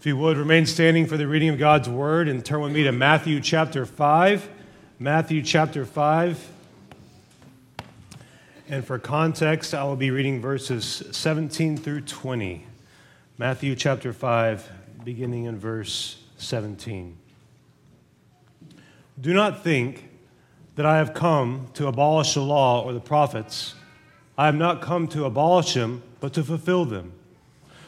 If you would, remain standing for the reading of God's word and turn with me to Matthew chapter 5. Matthew chapter 5. And for context, I will be reading verses 17 through 20. Matthew chapter 5, beginning in verse 17. Do not think that I have come to abolish the law or the prophets. I have not come to abolish them, but to fulfill them.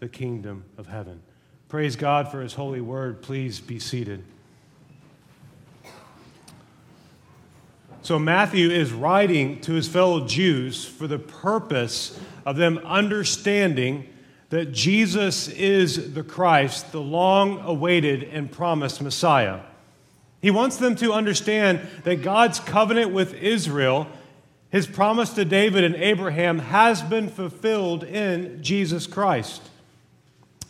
the kingdom of heaven. Praise God for his holy word. Please be seated. So Matthew is writing to his fellow Jews for the purpose of them understanding that Jesus is the Christ, the long-awaited and promised Messiah. He wants them to understand that God's covenant with Israel, his promise to David and Abraham, has been fulfilled in Jesus Christ.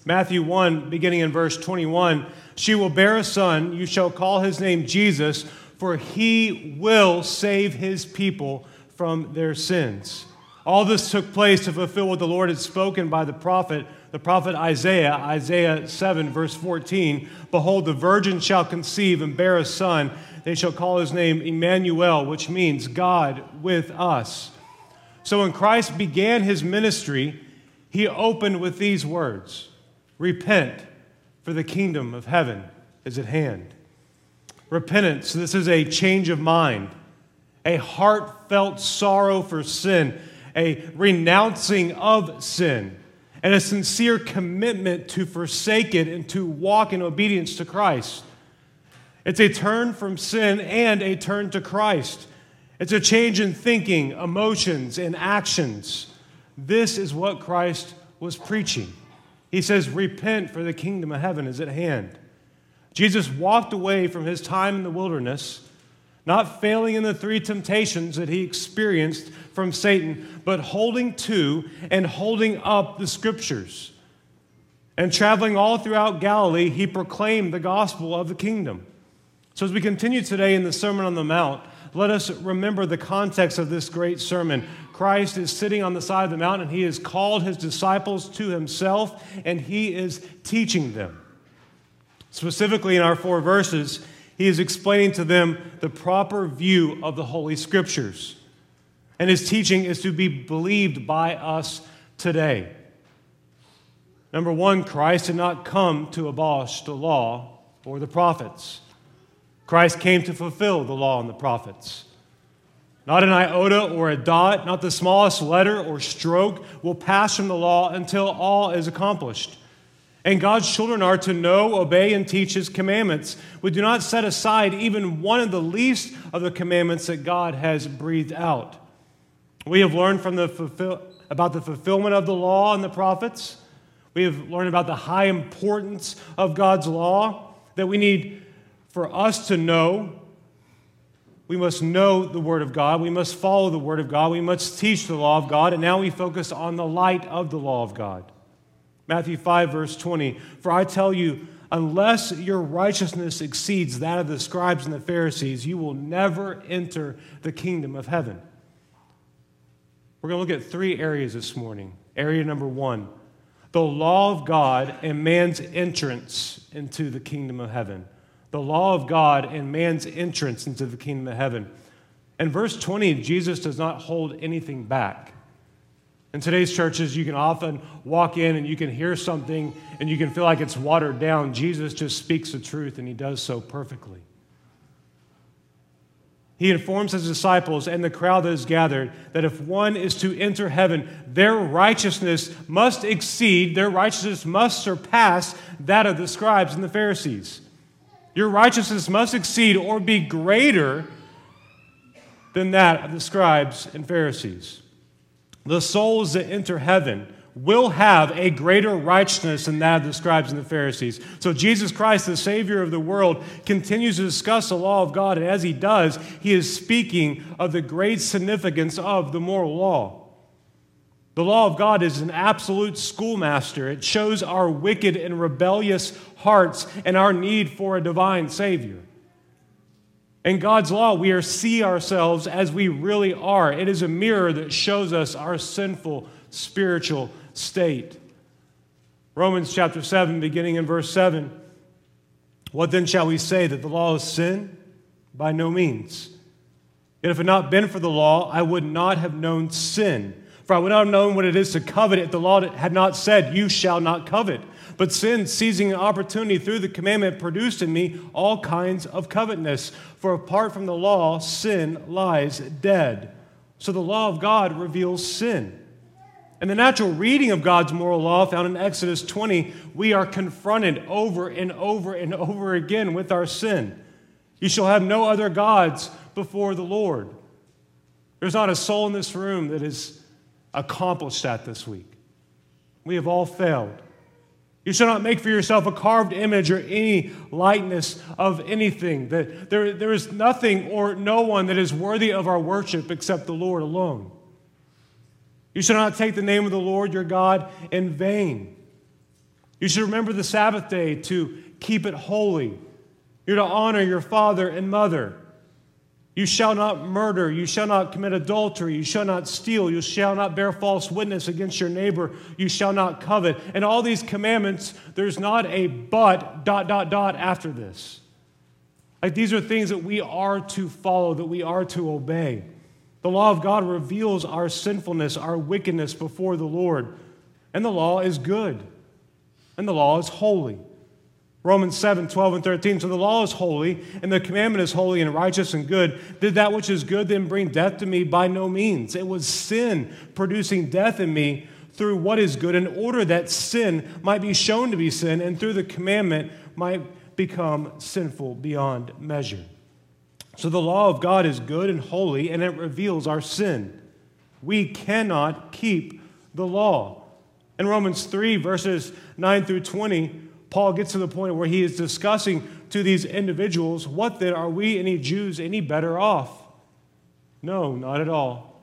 Matthew 1, beginning in verse 21, she will bear a son, you shall call his name Jesus, for he will save his people from their sins. All this took place to fulfill what the Lord had spoken by the prophet Isaiah, Isaiah 7, verse 14, behold, the virgin shall conceive and bear a son, they shall call his name Emmanuel, which means God with us. So when Christ began his ministry, he opened with these words, repent, for the kingdom of heaven is at hand. Repentance, this is a change of mind, a heartfelt sorrow for sin, a renouncing of sin, and a sincere commitment to forsake it and to walk in obedience to Christ. It's a turn from sin and a turn to Christ. It's a change in thinking, emotions, and actions. This is what Christ was preaching. He says, repent, for the kingdom of heaven is at hand. Jesus walked away from his time in the wilderness, not failing in the three temptations that he experienced from Satan, but holding to and holding up the scriptures. And traveling all throughout Galilee, he proclaimed the gospel of the kingdom. So as we continue today in the Sermon on the Mount, let us remember the context of this great sermon. Christ is sitting on the side of the mountain. He has called his disciples to himself, and he is teaching them. Specifically in our four verses, he is explaining to them the proper view of the Holy Scriptures. And his teaching is to be believed by us today. Number one, Christ did not come to abolish the law or the prophets. Christ came to fulfill the law and the prophets. Not an iota or a dot, not the smallest letter or stroke will pass from the law until all is accomplished. And God's children are to know, obey, and teach his commandments. We do not set aside even one of the least of the commandments that God has breathed out. We have learned from about the fulfillment of the law and the prophets. We have learned about the high importance of God's law that we need for us to know. We must know the Word of God. We must follow the Word of God. We must teach the law of God. And now we focus on the light of the law of God. Matthew 5, verse 20, for I tell you, unless your righteousness exceeds that of the scribes and the Pharisees, you will never enter the kingdom of heaven. We're going to look at three areas this morning. Area number one, the law of God and man's entrance into the kingdom of heaven. The law of God and man's entrance into the kingdom of heaven. In verse 20, Jesus does not hold anything back. In today's churches, you can often walk in and you can hear something and you can feel like it's watered down. Jesus just speaks the truth, and he does so perfectly. He informs his disciples and the crowd that is gathered that if one is to enter heaven, their righteousness must surpass that of the scribes and the Pharisees. Your righteousness must exceed or be greater than that of the scribes and Pharisees. The souls that enter heaven will have a greater righteousness than that of the scribes and the Pharisees. So Jesus Christ, the Savior of the world, continues to discuss the law of God, and as he does, he is speaking of the great significance of the moral law. The law of God is an absolute schoolmaster. It shows our wicked and rebellious hearts and our need for a divine Savior. In God's law, we see ourselves as we really are. It is a mirror that shows us our sinful spiritual state. Romans chapter 7, beginning in verse 7. What then shall we say, that the law is sin? By no means. Yet if it had not been for the law, I would not have known sin. For I would not have known what it is to covet if the law had not said, you shall not covet. But sin, seizing an opportunity through the commandment, produced in me all kinds of covetousness. For apart from the law, sin lies dead. So the law of God reveals sin. And the natural reading of God's moral law found in Exodus 20, we are confronted over and over and over again with our sin. You shall have no other gods before the Lord. There's not a soul in this room that is accomplished that this week. We have all failed. You shall not make for yourself a carved image or any likeness of anything. That there is nothing or no one that is worthy of our worship except the Lord alone. You shall not take the name of the Lord your God in vain. You should remember the Sabbath day to keep it holy. You're to honor your father and mother. You shall not murder. You shall not commit adultery. You shall not steal. You shall not bear false witness against your neighbor. You shall not covet. And all these commandments, there's not a but, ... after this. Like, these are things that we are to follow, that we are to obey. The law of God reveals our sinfulness, our wickedness before the Lord. And the law is good. And the law is holy. Romans 7, 12, and 13, so the law is holy, and the commandment is holy and righteous and good. Did that which is good then bring death to me? By no means. It was sin producing death in me through what is good, in order that sin might be shown to be sin, and through the commandment might become sinful beyond measure. So the law of God is good and holy, and it reveals our sin. We cannot keep the law. In Romans 3, verses 9 through 20, Paul gets to the point where he is discussing to these individuals, what then, are we, any Jews, any better off? No, not at all.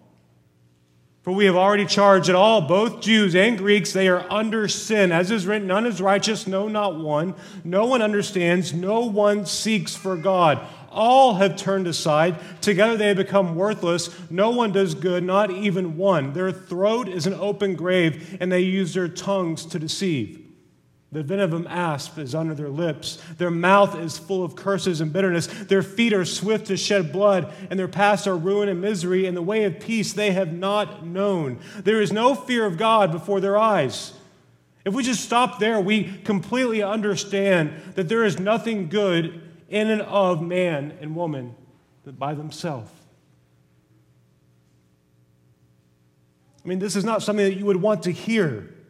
For we have already charged that all, both Jews and Greeks, they are under sin. As is written, none is righteous, no, not one. No one understands, no one seeks for God. All have turned aside. Together they have become worthless. No one does good, not even one. Their throat is an open grave, and they use their tongues to deceive. The venom of an asp is under their lips. Their mouth is full of curses and bitterness. Their feet are swift to shed blood, and their paths are ruin and misery. And the way of peace they have not known. There is no fear of God before their eyes. If we just stop there, we completely understand that there is nothing good in and of man and woman by themselves. I mean, this is not something that you would want to hear.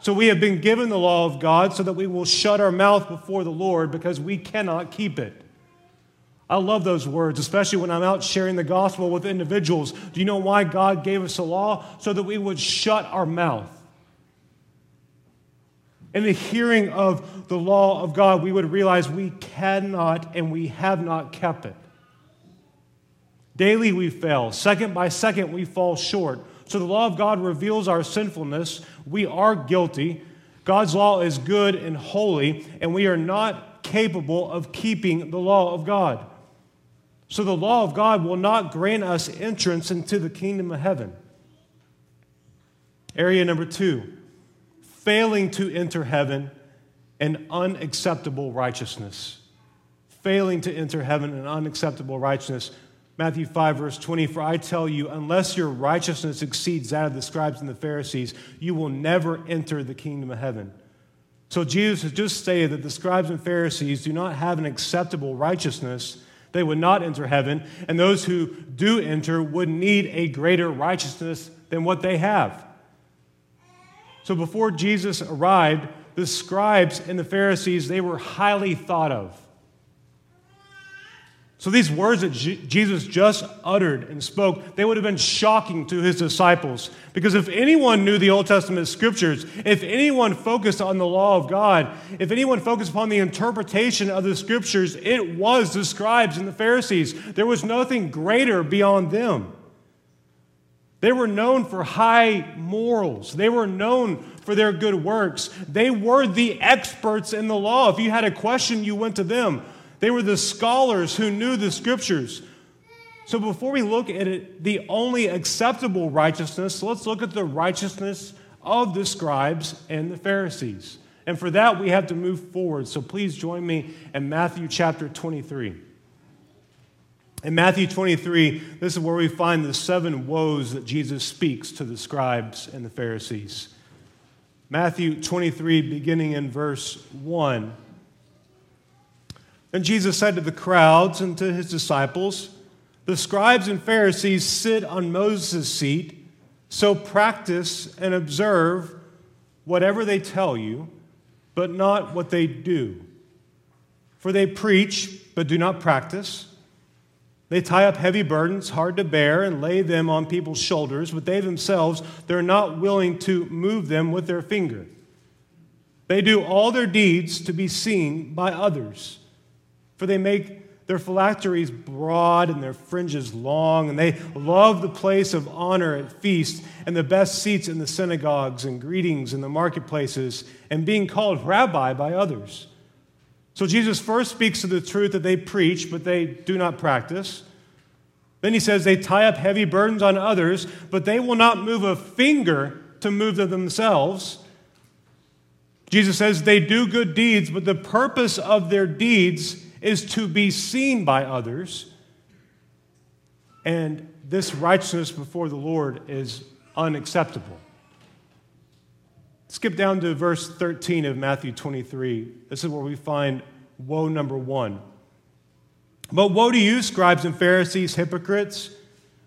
So we have been given the law of God so that we will shut our mouth before the Lord because we cannot keep it. I love those words, especially when I'm out sharing the gospel with individuals. Do you know why God gave us the law? So that we would shut our mouth. In the hearing of the law of God, we would realize we cannot and we have not kept it. Daily we fail. Second by second we fall short. So the law of God reveals our sinfulness. We are guilty. God's law is good and holy, and we are not capable of keeping the law of God. So the law of God will not grant us entrance into the kingdom of heaven. Area number 2, failing to enter heaven and unacceptable righteousness. Failing to enter heaven and unacceptable righteousness. Matthew 5, verse 20, for I tell you, unless your righteousness exceeds that of the scribes and the Pharisees, you will never enter the kingdom of heaven. So Jesus has just stated that the scribes and Pharisees do not have an acceptable righteousness. They would not enter heaven, and those who do enter would need a greater righteousness than what they have. So before Jesus arrived, the scribes and the Pharisees, they were highly thought of. So these words that Jesus just uttered and spoke, they would have been shocking to his disciples. Because if anyone knew the Old Testament scriptures, if anyone focused on the law of God, if anyone focused upon the interpretation of the scriptures, it was the scribes and the Pharisees. There was nothing greater beyond them. They were known for high morals. They were known for their good works. They were the experts in the law. If you had a question, you went to them. They were the scholars who knew the scriptures. So before we look at it, the only acceptable righteousness, let's look at the righteousness of the scribes and the Pharisees. And for that, we have to move forward. So please join me in Matthew chapter 23. In Matthew 23, this is where we find the 7 woes that Jesus speaks to the scribes and the Pharisees. Matthew 23, beginning in verse 1. And Jesus said to the crowds and to his disciples, "The scribes and Pharisees sit on Moses' seat, so practice and observe whatever they tell you, but not what they do. For they preach, but do not practice. They tie up heavy burdens, hard to bear, and lay them on people's shoulders, but they themselves, they're not willing to move them with their finger. They do all their deeds to be seen by others. For they make their phylacteries broad and their fringes long, and they love the place of honor at feasts and the best seats in the synagogues and greetings in the marketplaces and being called rabbi by others." So Jesus first speaks to the truth that they preach, but they do not practice. Then he says they tie up heavy burdens on others, but they will not move a finger to move them themselves. Jesus says they do good deeds, but the purpose of their deeds is to be seen by others. And this righteousness before the Lord is unacceptable. Skip down to verse 13 of Matthew 23. This is where we find woe number 1. "But woe to you, scribes and Pharisees, hypocrites,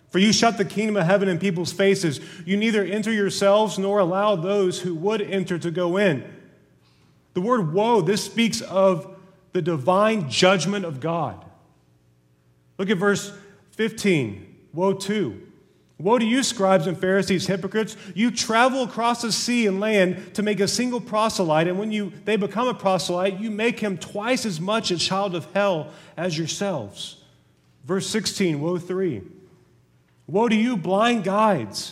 for you shut the kingdom of heaven in people's faces. You neither enter yourselves nor allow those who would enter to go in." The word woe, this speaks of the divine judgment of God. Look at verse 15, woe 2. "Woe to you, scribes and Pharisees, hypocrites! You travel across the sea and land to make a single proselyte, and when they become a proselyte, you make him twice as much a child of hell as yourselves." Verse 16, woe 3. "Woe to you, blind guides,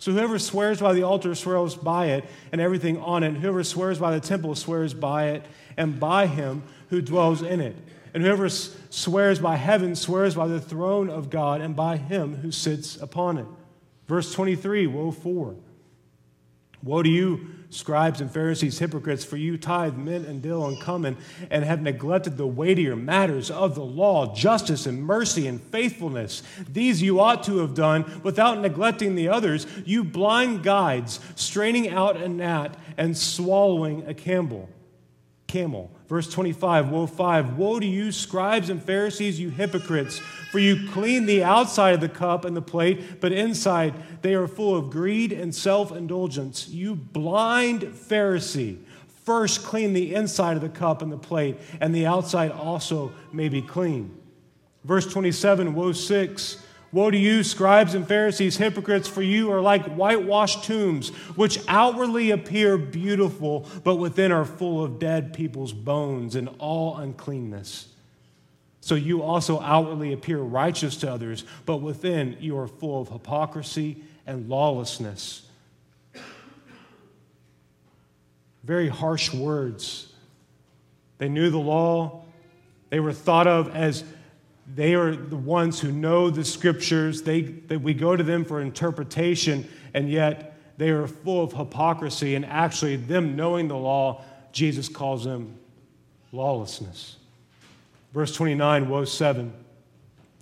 So whoever swears by the altar swears by it and everything on it. And whoever swears by the temple swears by it and by him who dwells in it. And whoever swears by heaven swears by the throne of God and by him who sits upon it." Verse 23, woe 4. "Woe to you, scribes and Pharisees, hypocrites, for you tithe mint and dill and cumin and have neglected the weightier matters of the law, justice and mercy and faithfulness. These you ought to have done without neglecting the others. You blind guides, straining out a gnat and swallowing a camel. Verse 25, woe 5, "Woe to you, scribes and Pharisees, you hypocrites, for you clean the outside of the cup and the plate, but inside they are full of greed and self-indulgence. You blind Pharisee, first clean the inside of the cup and the plate, and the outside also may be clean." Verse 27, woe 6, "Woe to you, scribes and Pharisees, hypocrites, for you are like whitewashed tombs, which outwardly appear beautiful, but within are full of dead people's bones and all uncleanness. So you also outwardly appear righteous to others, but within you are full of hypocrisy and lawlessness." Very harsh words. They knew the law. They were thought of as They are the ones who know the scriptures. We go to them for interpretation, and yet they are full of hypocrisy. And actually, them knowing the law, Jesus calls them lawlessness. Verse 29, woe 7.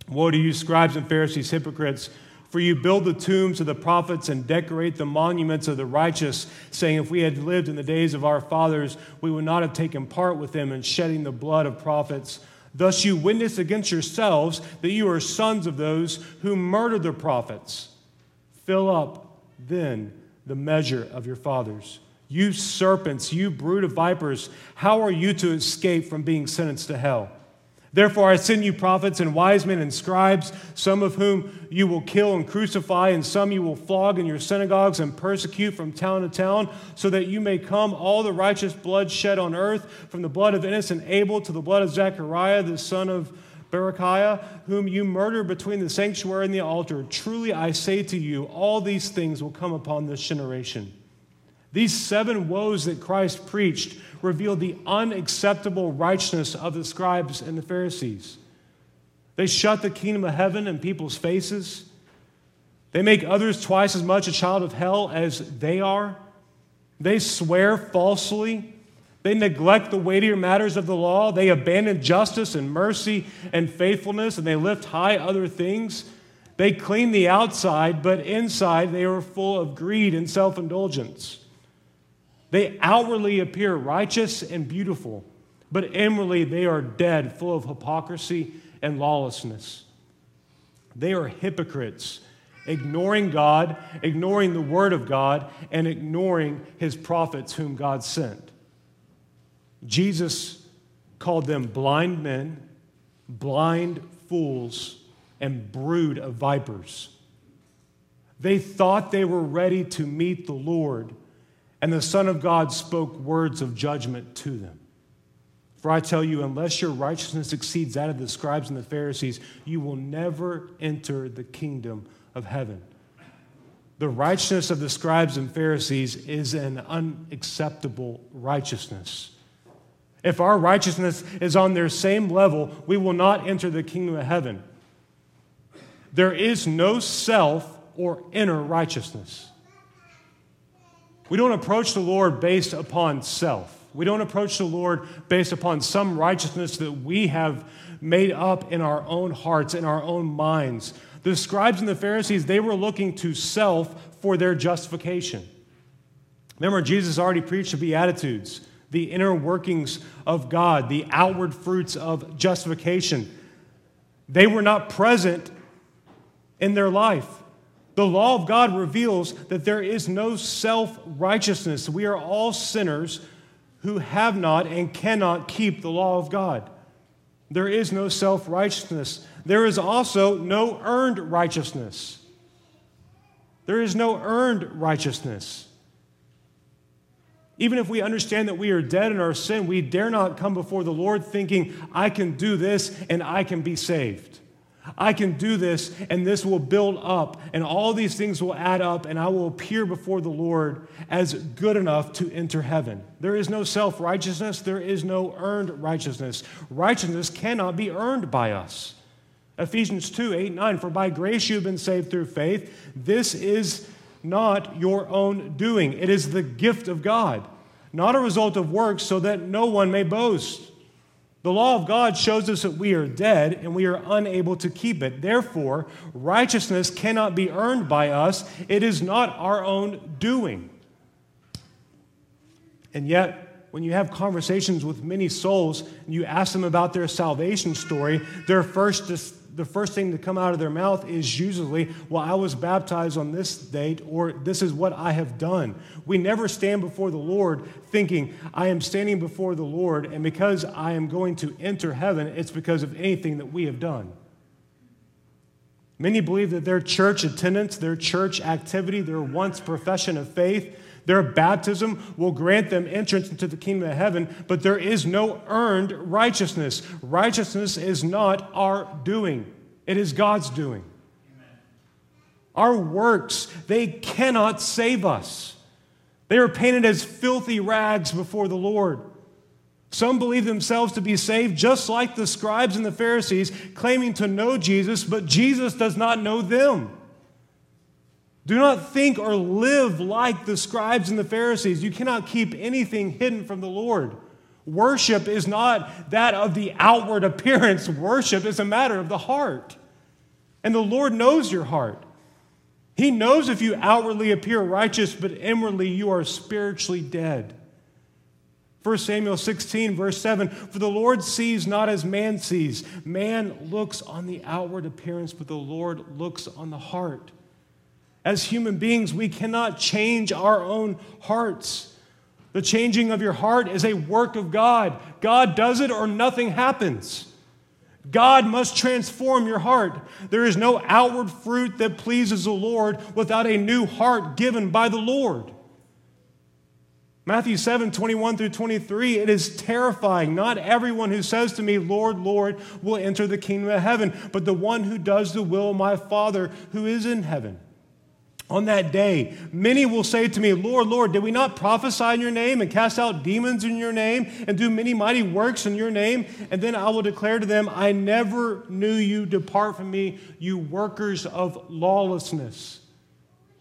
Woe to you, scribes and Pharisees, hypocrites, for you build the tombs of the prophets and decorate the monuments of the righteous, saying, if we had lived in the days of our fathers, we would not have taken part with them in shedding the blood of prophets. Thus you witness against yourselves that you are sons of those who murdered the prophets. Fill up, then, the measure of your fathers. You serpents, you brood of vipers, how are you to escape from being sentenced to hell? Therefore I send you prophets and wise men and scribes, some of whom you will kill and crucify, and some you will flog in your synagogues and persecute from town to town, so that you may come all the righteous blood shed on earth, from the blood of innocent Abel to the blood of Zechariah, the son of Berechiah, whom you murdered between the sanctuary and the altar. Truly I say to you, all these things will come upon this generation. These seven woes that Christ preached reveal the unacceptable righteousness of the scribes and the Pharisees. They shut the kingdom of heaven in people's faces. They make others twice as much a child of hell as they are. They swear falsely. They neglect the weightier matters of the law. They abandon justice and mercy and faithfulness, and they lift high other things. They clean the outside, but inside they are full of greed and self-indulgence. They outwardly appear righteous and beautiful, but inwardly they are dead, full of hypocrisy and lawlessness. They are hypocrites, ignoring God, ignoring the word of God, and ignoring his prophets whom God sent. Jesus called them blind men, blind fools, and brood of vipers. They thought they were ready to meet the Lord, and the Son of God spoke words of judgment to them. For I tell you, unless your righteousness exceeds that of the scribes and the Pharisees, you will never enter the kingdom of heaven. The righteousness of the scribes and Pharisees is an unacceptable righteousness. If our righteousness is on their same level, we will not enter the kingdom of heaven. There is no self or inner righteousness. We don't approach the Lord based upon self. We don't approach the Lord based upon some righteousness that we have made up in our own hearts, in our own minds. The scribes and the Pharisees, they were looking to self for their justification. Remember, Jesus already preached the Beatitudes, the inner workings of God, the outward fruits of justification. They were not present in their life. The law of God reveals that there is no self-righteousness. We are all sinners who have not and cannot keep the law of God. There is no self-righteousness. There is also no earned righteousness. There is no earned righteousness. Even if we understand that we are dead in our sin, we dare not come before the Lord thinking, I can do this and I can be saved. I can do this, and this will build up, and all these things will add up, and I will appear before the Lord as good enough to enter heaven. There is no self-righteousness. There is no earned righteousness. Righteousness cannot be earned by us. Ephesians 2, 8, 9, for by grace you have been saved through faith. This is not your own doing. It is the gift of God, not a result of works, so that no one may boast. The law of God shows us that we are dead and we are unable to keep it. Therefore, righteousness cannot be earned by us. It is not our own doing. And yet, when you have conversations with many souls and you ask them about their salvation story, the first thing to come out of their mouth is usually, well, I was baptized on this date, or this is what I have done. We never stand before the Lord thinking, I am standing before the Lord, and because I am going to enter heaven, it's because of anything that we have done. Many believe that their church attendance, their church activity, their once profession of faith, their baptism will grant them entrance into the kingdom of heaven, but there is no earned righteousness. Righteousness is not our doing. It is God's doing. Amen. Our works, they cannot save us. They are painted as filthy rags before the Lord. Some believe themselves to be saved, just like the scribes and the Pharisees, claiming to know Jesus, but Jesus does not know them. Do not think or live like the scribes and the Pharisees. You cannot keep anything hidden from the Lord. Worship is not that of the outward appearance. Worship is a matter of the heart. And the Lord knows your heart. He knows if you outwardly appear righteous, but inwardly you are spiritually dead. 1 Samuel 16, verse 7, for the Lord sees not as man sees. Man looks on the outward appearance, but the Lord looks on the heart. As human beings, we cannot change our own hearts. The changing of your heart is a work of God. God does it or nothing happens. God must transform your heart. There is no outward fruit that pleases the Lord without a new heart given by the Lord. Matthew 7, 21 through 23, it is terrifying. Not everyone who says to me, Lord, Lord, will enter the kingdom of heaven, but the one who does the will of my Father who is in heaven. On that day, many will say to me, Lord, Lord, did we not prophesy in your name and cast out demons in your name and do many mighty works in your name? And then I will declare to them, I never knew you. Depart from me, you workers of lawlessness.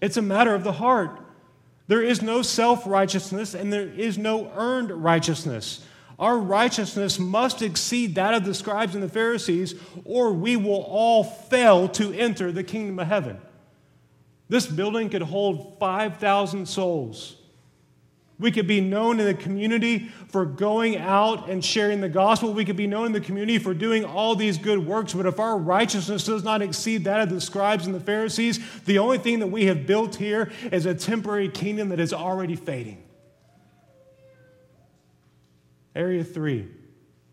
It's a matter of the heart. There is no self-righteousness and there is no earned righteousness. Our righteousness must exceed that of the scribes and the Pharisees, or we will all fail to enter the kingdom of heaven. This building could hold 5,000 souls. We could be known in the community for going out and sharing the gospel. We could be known in the community for doing all these good works. But if our righteousness does not exceed that of the scribes and the Pharisees, the only thing that we have built here is a temporary kingdom that is already fading. Area 3,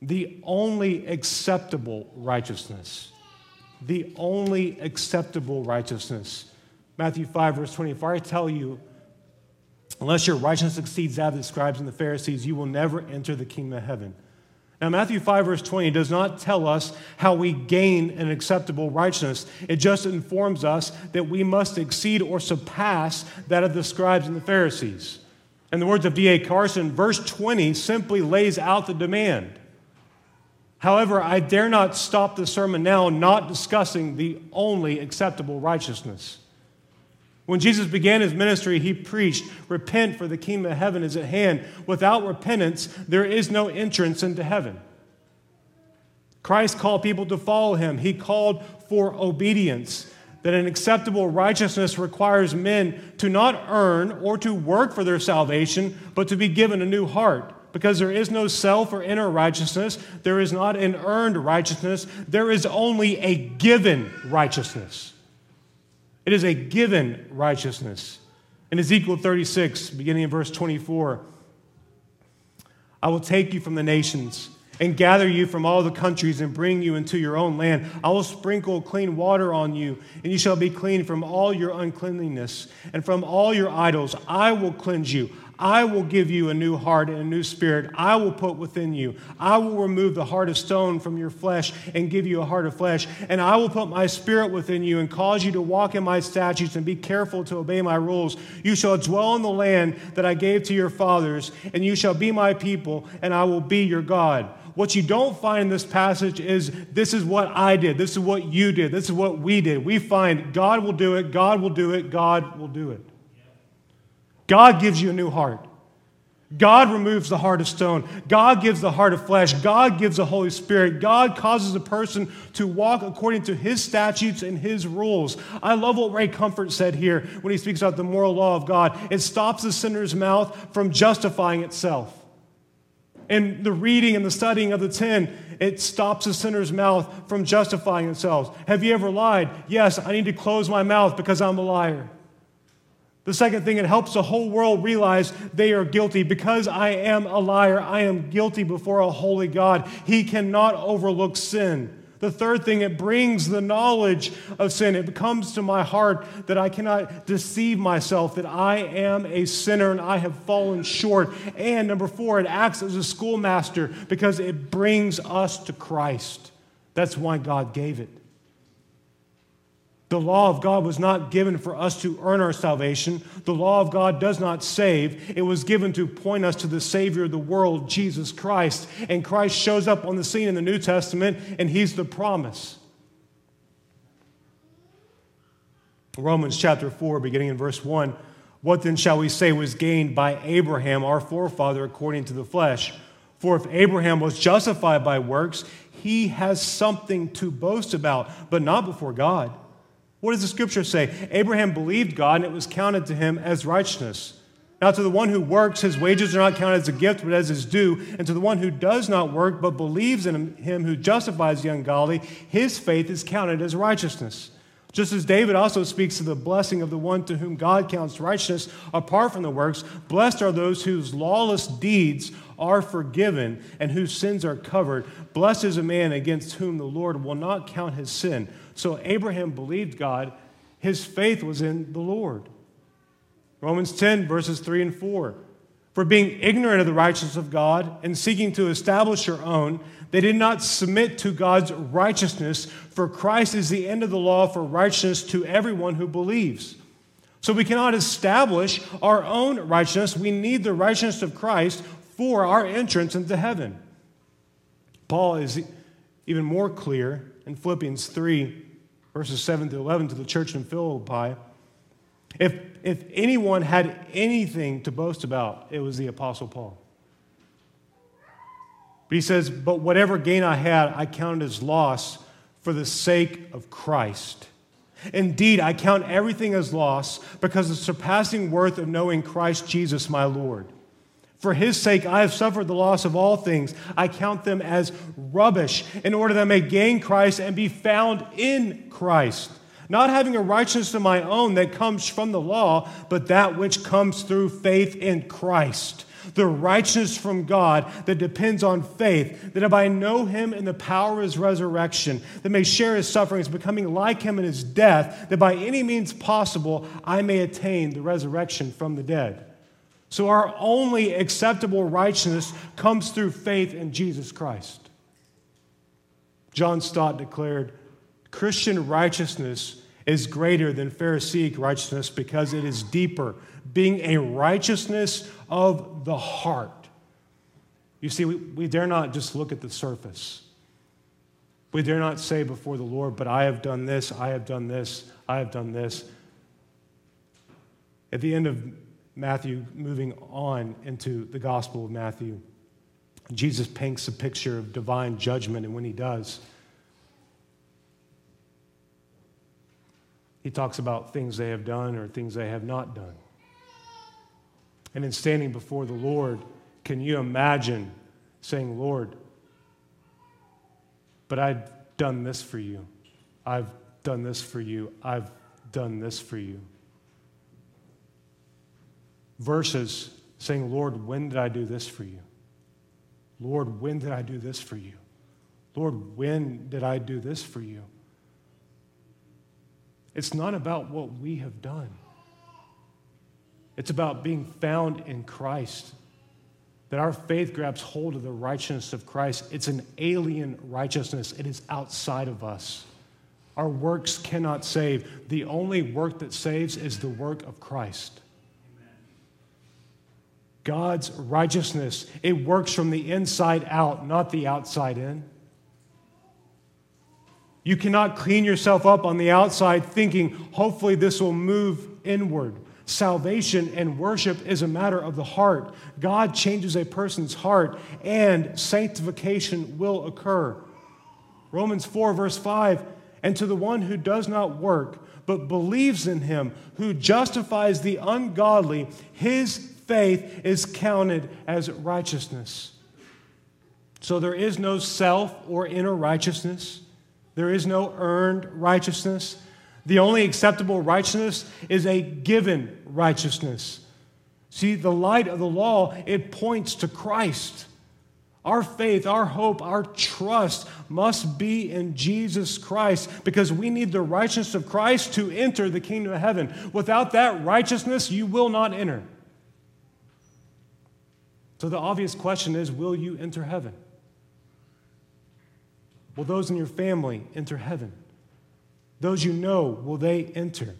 the only acceptable righteousness. The only acceptable righteousness. Matthew 5, verse 24, I tell you, unless your righteousness exceeds that of the scribes and the Pharisees, you will never enter the kingdom of heaven. Now, Matthew 5, verse 20 does not tell us how we gain an acceptable righteousness. It just informs us that we must exceed or surpass that of the scribes and the Pharisees. In the words of D.A. Carson, verse 20 simply lays out the demand. However, I dare not stop the sermon now not discussing the only acceptable righteousness. When Jesus began his ministry, he preached, repent for the kingdom of heaven is at hand. Without repentance, there is no entrance into heaven. Christ called people to follow him. He called for obedience, that an acceptable righteousness requires men to not earn or to work for their salvation, but to be given a new heart. Because there is no self or inner righteousness, there is not an earned righteousness, there is only a given righteousness. It is a given righteousness. In Ezekiel 36, beginning in verse 24, I will take you from the nations and gather you from all the countries and bring you into your own land. I will sprinkle clean water on you, and you shall be clean from all your uncleanliness and from all your idols. I will cleanse you. I will give you a new heart and a new spirit. I will put within you. I will remove the heart of stone from your flesh and give you a heart of flesh. And I will put my spirit within you and cause you to walk in my statutes and be careful to obey my rules. You shall dwell in the land that I gave to your fathers, and you shall be my people, and I will be your God. What you don't find in this passage is, this is what I did. This is what you did. This is what we did. We find God will do it. God will do it. God will do it. God gives you a new heart. God removes the heart of stone. God gives the heart of flesh. God gives the Holy Spirit. God causes a person to walk according to his statutes and his rules. I love what Ray Comfort said here when he speaks about the moral law of God. It stops the sinner's mouth from justifying itself. And the reading and the studying of the 10, it stops the sinner's mouth from justifying itself. Have you ever lied? Yes, I need to close my mouth because I'm a liar. The second thing, it helps the whole world realize they are guilty. Because I am a liar, I am guilty before a holy God. He cannot overlook sin. The third thing, it brings the knowledge of sin. It comes to my heart that I cannot deceive myself, that I am a sinner and I have fallen short. And number 4, it acts as a schoolmaster because it brings us to Christ. That's why God gave it. The law of God was not given for us to earn our salvation. The law of God does not save. It was given to point us to the Savior of the world, Jesus Christ. And Christ shows up on the scene in the New Testament, and he's the promise. Romans chapter 4, beginning in verse 1, "What then shall we say was gained by Abraham, our forefather, according to the flesh? For if Abraham was justified by works, he has something to boast about, but not before God." What does the scripture say? Abraham believed God, and it was counted to him as righteousness. Now to the one who works, his wages are not counted as a gift, but as his due. And to the one who does not work, but believes in him who justifies the ungodly, his faith is counted as righteousness. Just as David also speaks of the blessing of the one to whom God counts righteousness apart from the works, blessed are those whose lawless deeds are forgiven and whose sins are covered. Blessed is a man against whom the Lord will not count his sin. So Abraham believed God. His faith was in the Lord. Romans 10, verses 3 and 4. "For being ignorant of the righteousness of God and seeking to establish your own, they did not submit to God's righteousness, for Christ is the end of the law for righteousness to everyone who believes." So we cannot establish our own righteousness. We need the righteousness of Christ for our entrance into heaven. Paul is even more clear in Philippians 3, verses 7 to 11, to the church in Philippi. If anyone had anything to boast about, it was the Apostle Paul. But he says, "But whatever gain I had, I counted as loss for the sake of Christ. Indeed, I count everything as loss because of the surpassing worth of knowing Christ Jesus my Lord. For his sake, I have suffered the loss of all things. I count them as rubbish, in order that I may gain Christ and be found in Christ, not having a righteousness of my own that comes from the law, but that which comes through faith in Christ, the righteousness from God that depends on faith, that if I know him in the power of his resurrection, that may share his sufferings, becoming like him in his death, that by any means possible I may attain the resurrection from the dead." So our only acceptable righteousness comes through faith in Jesus Christ. John Stott declared, "Christian righteousness is greater than Pharisaic righteousness because it is deeper, being a righteousness of the heart." You see, we dare not just look at the surface. We dare not say before the Lord, "But I have done this, I have done this, I have done this." At the end of Matthew, moving on into the Gospel of Matthew, Jesus paints a picture of divine judgment, and when he does, he talks about things they have done or things they have not done. And in standing before the Lord, can you imagine saying, "Lord, but I've done this for you. I've done this for you. I've done this for you." Versus saying, "Lord, when did I do this for you? Lord, when did I do this for you? Lord, when did I do this for you?" It's not about what we have done. It's about being found in Christ, that our faith grabs hold of the righteousness of Christ. It's an alien righteousness. It is outside of us. Our works cannot save. The only work that saves is the work of Christ. God's righteousness, it works from the inside out, not the outside in. You cannot clean yourself up on the outside thinking, "Hopefully this will move inward." Salvation and worship is a matter of the heart. God changes a person's heart, and sanctification will occur. Romans 4, verse 5, "And to the one who does not work, but believes in him who justifies the ungodly, his faith is counted as righteousness." So there is no self or inner righteousness. There is no earned righteousness. The only acceptable righteousness is a given righteousness. See, the light of the law, it points to Christ. Our faith, our hope, our trust must be in Jesus Christ, because we need the righteousness of Christ to enter the kingdom of heaven. Without that righteousness, you will not enter. So the obvious question is, will you enter heaven? Will those in your family enter heaven? Those you know, will they enter?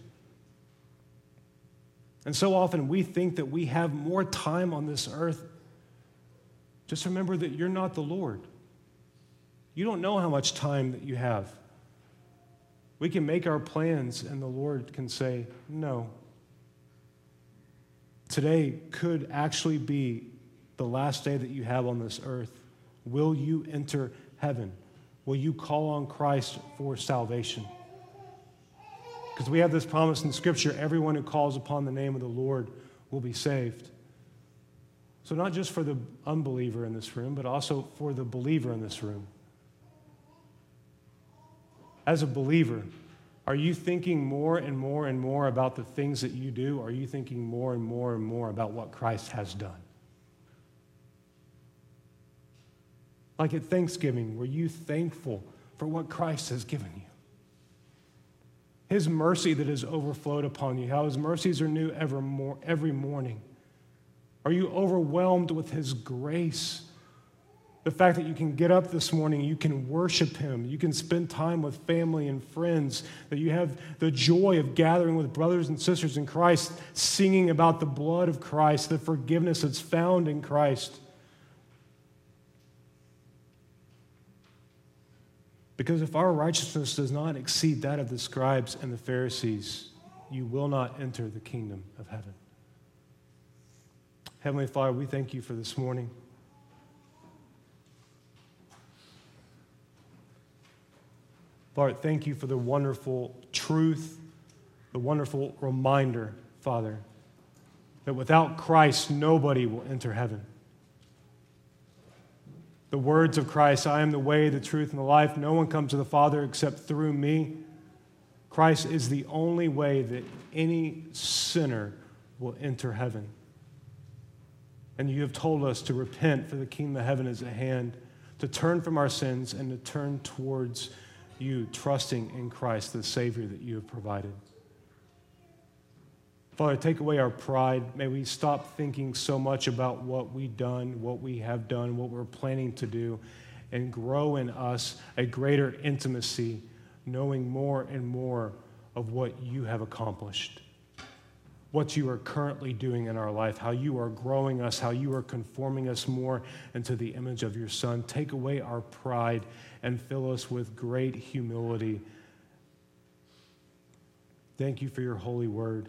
And so often we think that we have more time on this earth. Just remember that you're not the Lord. You don't know how much time that you have. We can make our plans, and the Lord can say, no. Today could actually be the last day that you have on this earth. Will you enter heaven? Will you call on Christ for salvation? Because we have this promise in Scripture, everyone who calls upon the name of the Lord will be saved. So not just for the unbeliever in this room, but also for the believer in this room. As a believer, are you thinking more and more and more about the things that you do? Or are you thinking more and more and more about what Christ has done? Like at Thanksgiving, were you thankful for what Christ has given you? His mercy that has overflowed upon you, how his mercies are new every morning. Are you overwhelmed with his grace? The fact that you can get up this morning, you can worship him, you can spend time with family and friends, that you have the joy of gathering with brothers and sisters in Christ, singing about the blood of Christ, the forgiveness that's found in Christ. Because if our righteousness does not exceed that of the scribes and the Pharisees, you will not enter the kingdom of heaven. Heavenly Father, we thank you for this morning. Lord, thank you for the wonderful truth, the wonderful reminder, Father, that without Christ, nobody will enter heaven. The words of Christ, I am the way, the truth, and the life. No one comes to the Father except through me. Christ is the only way that any sinner will enter heaven. And you have told us to repent, for the kingdom of heaven is at hand, to turn from our sins and to turn towards you, trusting in Christ, the Savior that you have provided. Father, take away our pride. May we stop thinking so much about what we've done, what we have done, what we're planning to do, and grow in us a greater intimacy, knowing more and more of what you have accomplished, what you are currently doing in our life, how you are growing us, how you are conforming us more into the image of your Son. Take away our pride and fill us with great humility. Thank you for your holy word.